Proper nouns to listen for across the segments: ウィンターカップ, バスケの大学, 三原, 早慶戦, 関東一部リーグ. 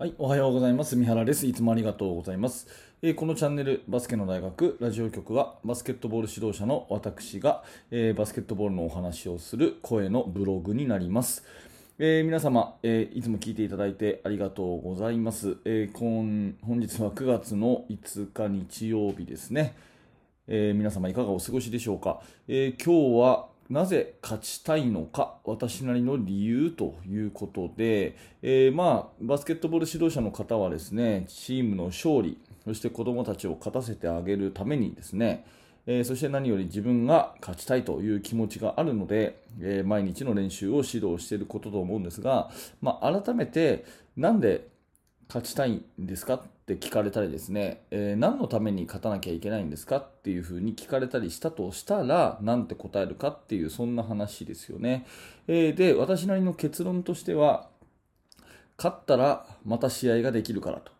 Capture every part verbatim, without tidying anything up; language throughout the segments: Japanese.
はい、おはようございます。三原です。いつもありがとうございます。えー、このチャンネル、バスケの大学ラジオ局は、バスケットボール指導者の私が、えー、バスケットボールのお話をする声のブログになります。えー、皆様、えー、いつも聞いていただいてありがとうございます。えー、今本日はくがつのいつか日曜日ですね。えー、皆様いかがお過ごしでしょうか。えー、今日はなぜ勝ちたいのか、私なりの理由ということで、えー、まあバスケットボール指導者の方はですね、チームの勝利、そして子どもたちを勝たせてあげるためにですね、えー、そして何より自分が勝ちたいという気持ちがあるので、えー、毎日の練習を指導していることと思うんですが、まあ、改めてなんで勝ちたいんですかって聞かれたりですね、えー、何のために勝たなきゃいけないんですかっていうふうに聞かれたりしたとしたら、なんて答えるかっていう、そんな話ですよね。えー、で、私なりの結論としては、勝ったらまた試合ができるからと、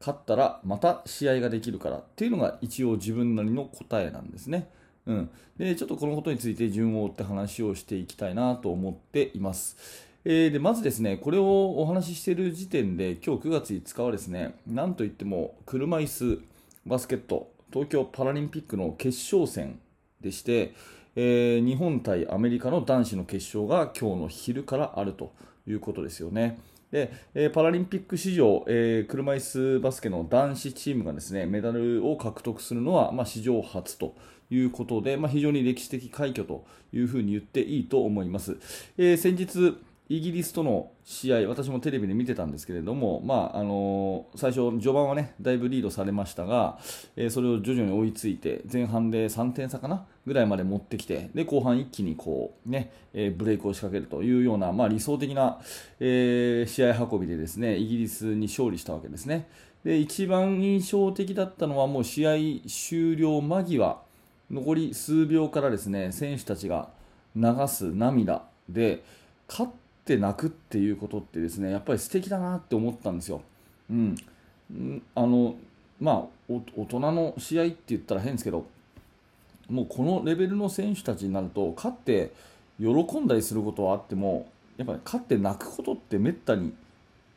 勝ったらまた試合ができるからっていうのが一応自分なりの答えなんですね。うん、で、ちょっとこのことについて順を追って話をしていきたいなと思っています。えー、でまずですね、これをお話ししている時点で、今日くがついつかはですね、なんといっても車椅子バスケット東京パラリンピックの決勝戦でして、えー、日本対アメリカの男子の決勝が今日の昼からあるということですよね。で、えー、パラリンピック史上、えー、車椅子バスケの男子チームがですね、メダルを獲得するのは、まあ、史上初ということで、まあ、非常に歴史的快挙というふうに言っていいと思います。えー、先日イギリスとの試合、私もテレビで見てたんですけれども、まああのー、最初、序盤はね、だいぶリードされましたが、えー、それを徐々に追いついて、前半でさんてんさかなぐらいまで持ってきて、で後半一気にこう、ねえー、ブレイクを仕掛けるというような、まあ、理想的な、えー、試合運びでですね、イギリスに勝利したわけですね。で、一番印象的だったのは、もう試合終了間際、残り数秒からですね、選手たちが流す涙で、勝ったって泣くっていうことってですね、やっぱり素敵だなって思ったんですよ。うん、あのまあ大人の試合って言ったら変ですけど、もうこのレベルの選手たちになると、勝って喜んだりすることはあっても、やっぱり勝って泣くことってめったに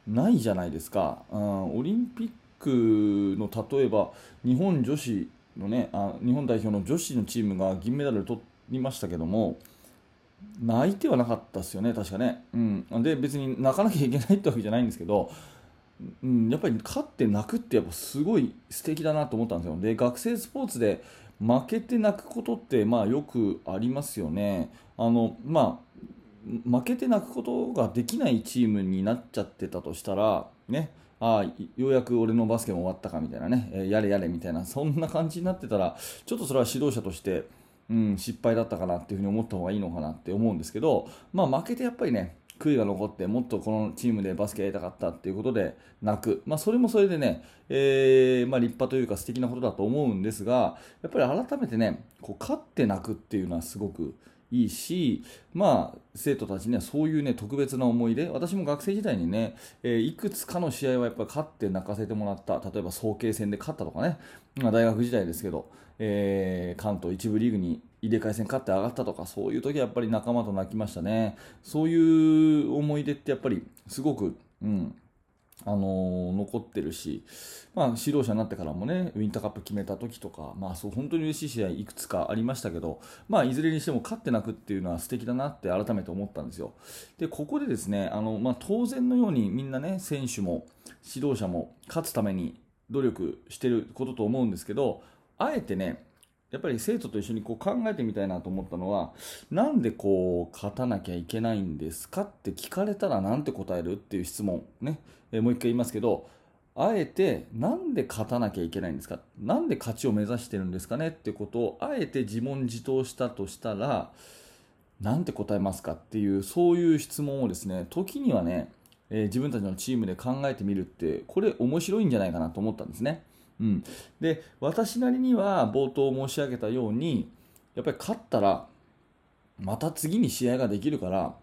ないじゃないですか。うん、オリンピックの例えば日本女子のね、あ日本代表の女子のチームが銀メダルを取りましたけども、泣いてはなかったですよね、確かね。うん、で別に泣かなきゃいけないってわけじゃないんですけど、うん、やっぱり勝って泣くってやっぱすごい素敵だなと思ったんですよ。で、学生スポーツで負けて泣くことってまあよくありますよね。あの、まあ、負けて泣くことができないチームになっちゃってたとしたら、ね、あようやく俺のバスケも終わったかみたいなね、えー、やれやれみたいな、そんな感じになってたら、ちょっとそれは指導者として、うん、失敗だったかなっていうふうに思った方がいいのかなって思うんですけど、まあ、負けてやっぱりね、悔いが残って、もっとこのチームでバスケやりたかったっていうことで泣く、まあ、それもそれでね、えーまあ、立派というか素敵なことだと思うんですが、やっぱり改めてね、こう勝って泣くっていうのはすごくいいし、まあ、生徒たちにはそういう、ね、特別な思い出、私も学生時代にね、えー、いくつかの試合はやっぱ勝って泣かせてもらった。例えば早慶戦で勝ったとかね、まあ、大学時代ですけど、えー、関東一部リーグに入れ替え戦勝って上がったとか、そういう時はやっぱり仲間と泣きましたね。そういう思い出ってやっぱりすごく、うんあのー、残ってるし、まあ、指導者になってからもね、ウィンターカップ決めた時とか、まあ、そう本当に嬉しい試合いくつかありましたけど、まあ、いずれにしても勝って泣くっていうのは素敵だなって改めて思ったんですよ。で、ここでですね、あの、まあ、当然のようにみんなね、選手も指導者も勝つために努力してることと思うんですけど、あえてね、やっぱり生徒と一緒にこう考えてみたいなと思ったのは、なんでこう勝たなきゃいけないんですかって聞かれたらなんて答えるっていう質問ね、えー、もう一回言いますけど、あえてなんで勝たなきゃいけないんですか、なんで勝ちを目指してるんですかねってことをあえて自問自答したとしたら、なんて答えますかっていう、そういう質問をですね、時にはね、えー、自分たちのチームで考えてみるって、これ面白いんじゃないかなと思ったんですね。うん、で、私なりには冒頭申し上げたように、やっぱり勝ったらまた次に試合ができるから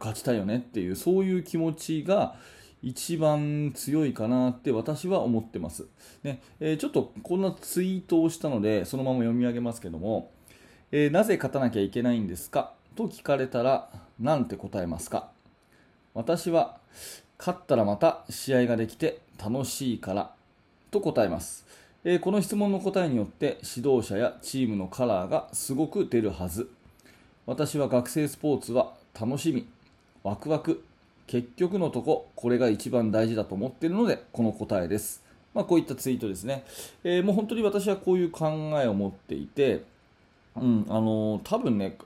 勝ちたいよねっていう、そういう気持ちが一番強いかなって私は思ってます、ねえー、ちょっとこんなツイートをしたのでそのまま読み上げますけども、えー、なぜ勝たなきゃいけないんですかと聞かれたらなんて答えますか。私は勝ったらまた試合ができて楽しいからと答えます。えー、この質問の答えによって指導者やチームのカラーがすごく出るはず。私は学生スポーツは楽しみ、ワクワク、結局のとこ、これが一番大事だと思っているので、この答えです。まあ、こういったツイートですね。えー、もう本当に私はこういう考えを持っていて、うん、あのー、多分ね、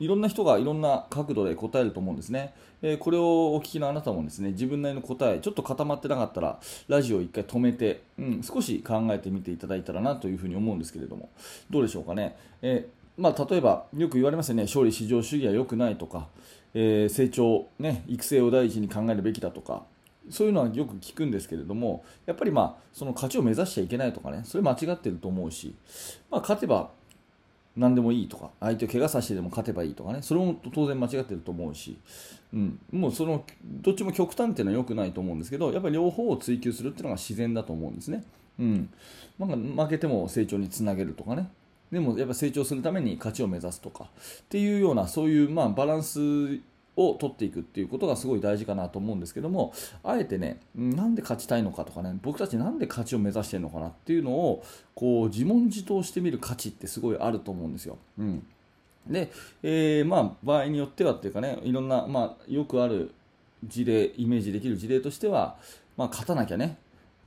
いろんな人がいろんな角度で答えると思うんですね。えー、これをお聞きのあなたもですね、自分なりの答え、ちょっと固まってなかったら、ラジオを一回止めて、うん、少し考えてみていただいたらなというふうに思うんですけれども、どうでしょうかね。えー、まあ、例えば、よく言われますよね、勝利至上主義は良くないとか、えー、成長、ね、育成を第一に考えるべきだとか、そういうのはよく聞くんですけれども、やっぱりまあ、その勝ちを目指しちゃいけないとかね、それ間違ってると思うし、まあ、勝てば、何でもいいとか、相手を怪我させてでも勝てばいいとかね、それも当然間違ってると思うし、うん、もうそのどっちも極端っていうのは良くないと思うんですけど、やっぱり両方を追求するっていうのが自然だと思うんですね。うん、なんか負けても成長につなげるとかね、でもやっぱ成長するために勝ちを目指すとかっていうような、そういうまあバランスを取っていくっていうことがすごい大事かなと思うんですけども、あえてね、なんで勝ちたいのかとかね、僕たちなんで勝ちを目指してるのかなっていうのをこう自問自答してみる価値ってすごいあると思うんですよ。うん、で、えー、まあ場合によってはっていうかね、いろんなまあよくある事例、イメージできる事例としては、まあ勝たなきゃね、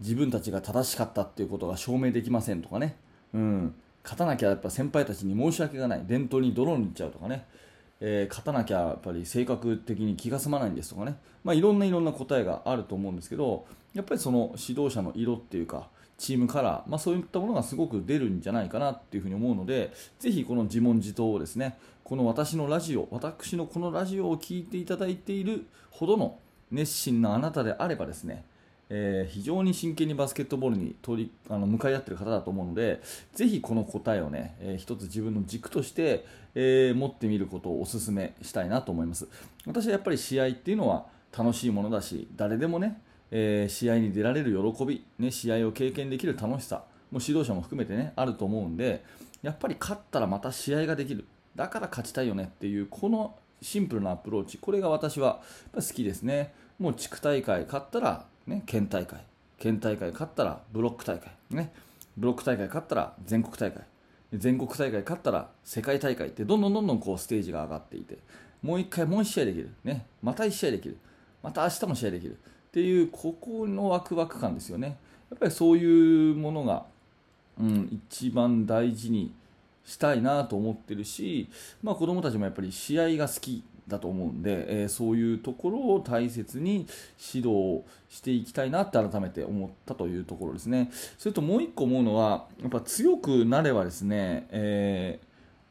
自分たちが正しかったっていうことが証明できませんとかね、うん、勝たなきゃやっぱ先輩たちに申し訳がない、伝統に泥を塗っちゃうとかね。えー、勝たなきゃやっぱり性格的に気が済まないんですとかね、まあ、いろんないろんな答えがあると思うんですけど、やっぱりその指導者の色っていうかチームカラー、まあ、そういったものがすごく出るんじゃないかなっていうふうに思うので、ぜひこの自問自答をですね、この私のラジオ私のこのラジオを聞いていただいているほどの熱心なあなたであればですね、えー、非常に真剣にバスケットボールに取りあの向かい合っている方だと思うので、ぜひこの答えをね、えー、一つ自分の軸として、えー、持ってみることをお勧めしたいなと思います。私はやっぱり試合っていうのは楽しいものだし、誰でもね、えー、試合に出られる喜び、ね、試合を経験できる楽しさ、もう指導者も含めてね、あると思うんで、やっぱり勝ったらまた試合ができる、だから勝ちたいよねっていうこのシンプルなアプローチ、これが私は好きですね。もう地区大会勝ったらね、県大会、県大会勝ったらブロック大会、ね、ブロック大会勝ったら全国大会、全国大会勝ったら世界大会ってどんどんどんどんこうステージが上がっていて、もういっかいもういち試合できる、ね、またいち試合できる、また明日も試合できるっていうここのワクワク感ですよね。やっぱりそういうものが、うん、一番大事にしたいなと思ってるし、まあ、子どもたちもやっぱり試合が好きだと思うんで、えー、そういうところを大切に指導していきたいなって改めて思ったというところですね。それともう一個思うのは、やっぱ強くなればですね、え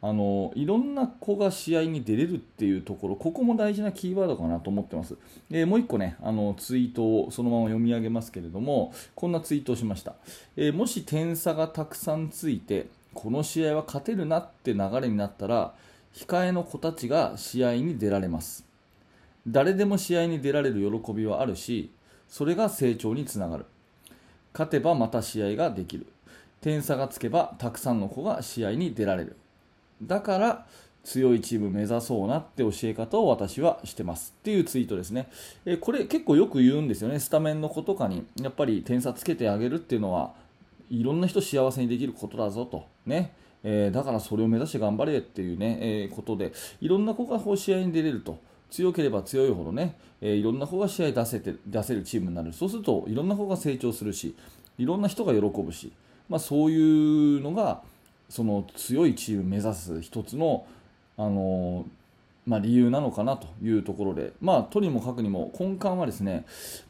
ー、あのいろんな子が試合に出れるっていうところ、ここも大事なキーワードかなと思ってます。えー、もう一個ね、あのツイートをそのまま読み上げますけれども、こんなツイートをしました。えー、もし点差がたくさんついてこの試合は勝てるなって流れになったら、控えの子たちが試合に出られます。誰でも試合に出られる喜びはあるし、それが成長につながる。勝てばまた試合ができる。点差がつけばたくさんの子が試合に出られる。だから強いチーム目指そうなって教え方を私はしてますっていうツイートですね。え、これ結構よく言うんですよね。スタメンの子とかにやっぱり点差つけてあげるっていうのはいろんな人幸せにできることだぞとね。えー、だからそれを目指して頑張れっていうね、えー、ことで、いろんな子が試合に出れると、強ければ強いほどね、えー、いろんな子が試合出せて、出せるチームになる。そうするといろんな子が成長するし、いろんな人が喜ぶし、まあ、そういうのがその強いチームを目指す一つの、あのーまあ、理由なのかなというところで、まあ、とにもかくにも根幹はですね、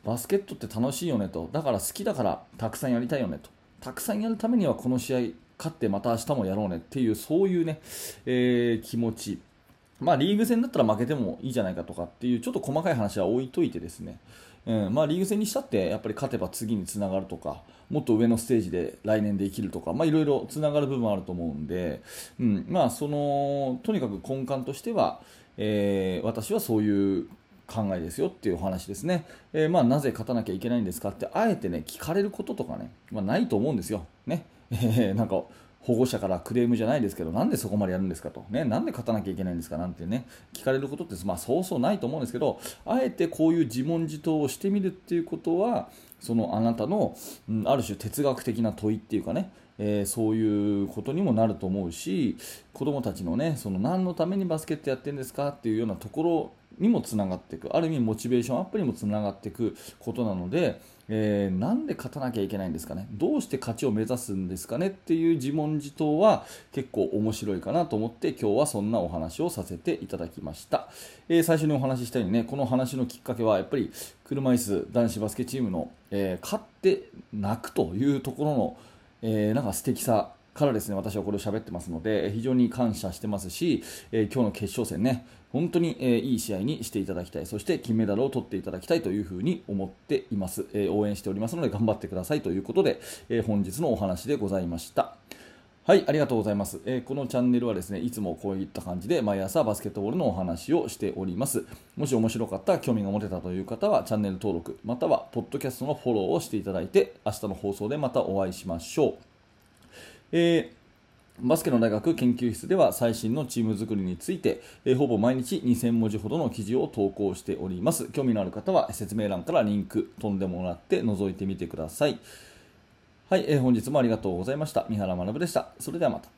バスケットって楽しいよねと、だから好きだからたくさんやりたいよねと、たくさんやるためにはこの試合勝ってまた明日もやろうねっていう、そういうね、えー、気持ち、まあ、リーグ戦だったら負けてもいいじゃないかとかっていう、ちょっと細かい話は置いといてですね、うんまあ、リーグ戦にしたってやっぱり勝てば次につながるとか、もっと上のステージで来年で生きるとか、まあ、いろいろつながる部分あると思うんで、うんまあ、そのとにかく根幹としては、えー、私はそういう考えですよっていうお話ですね。えーまあ、なぜ勝たなきゃいけないんですかってあえてね聞かれることとかね、まあ、ないと思うんですよね。えー、なんか保護者からクレームじゃないですけど、なんでそこまでやるんですかと、ね、なんで勝たなきゃいけないんですかなんてね、聞かれることって、まあ、そうそうないと思うんですけど、あえてこういう自問自答をしてみるっていうことは、そのあなたの、うん、ある種哲学的な問いっていうかね、えー、そういうことにもなると思うし、子どもたちのね、その何のためにバスケットやってるんですかっていうようなところにもつながっていく、ある意味モチベーションアップにもつながっていくことなので、えー、なんで勝たなきゃいけないんですかね、どうして勝ちを目指すんですかねっていう自問自答は結構面白いかなと思って、今日はそんなお話をさせていただきました、えー、最初にお話ししたようにね、この話のきっかけはやっぱり車椅子男子バスケチームの、えー、勝って泣くというところの、えー、なんか素敵さからですね、私はこれを喋ってますので非常に感謝してますし、えー、今日の決勝戦ね、本当に、えー、いい試合にしていただきたい、そして金メダルを取っていただきたいというふうに思っています、えー、応援しておりますので頑張ってくださいということで、えー、本日のお話でございました。はい、ありがとうございます、えー、このチャンネルはですね、いつもこういった感じで毎朝バスケットボールのお話をしております。もし面白かった、興味が持てたという方はチャンネル登録またはポッドキャストのフォローをしていただいて、明日の放送でまたお会いしましょう。えー、バスケの大学研究室では最新のチーム作りについて、えー、ほぼ毎日にせんもじほどの記事を投稿しております。興味のある方は説明欄からリンク飛んでもらって覗いてみてください。はい、えー、本日もありがとうございました。三原学でした。それではまた。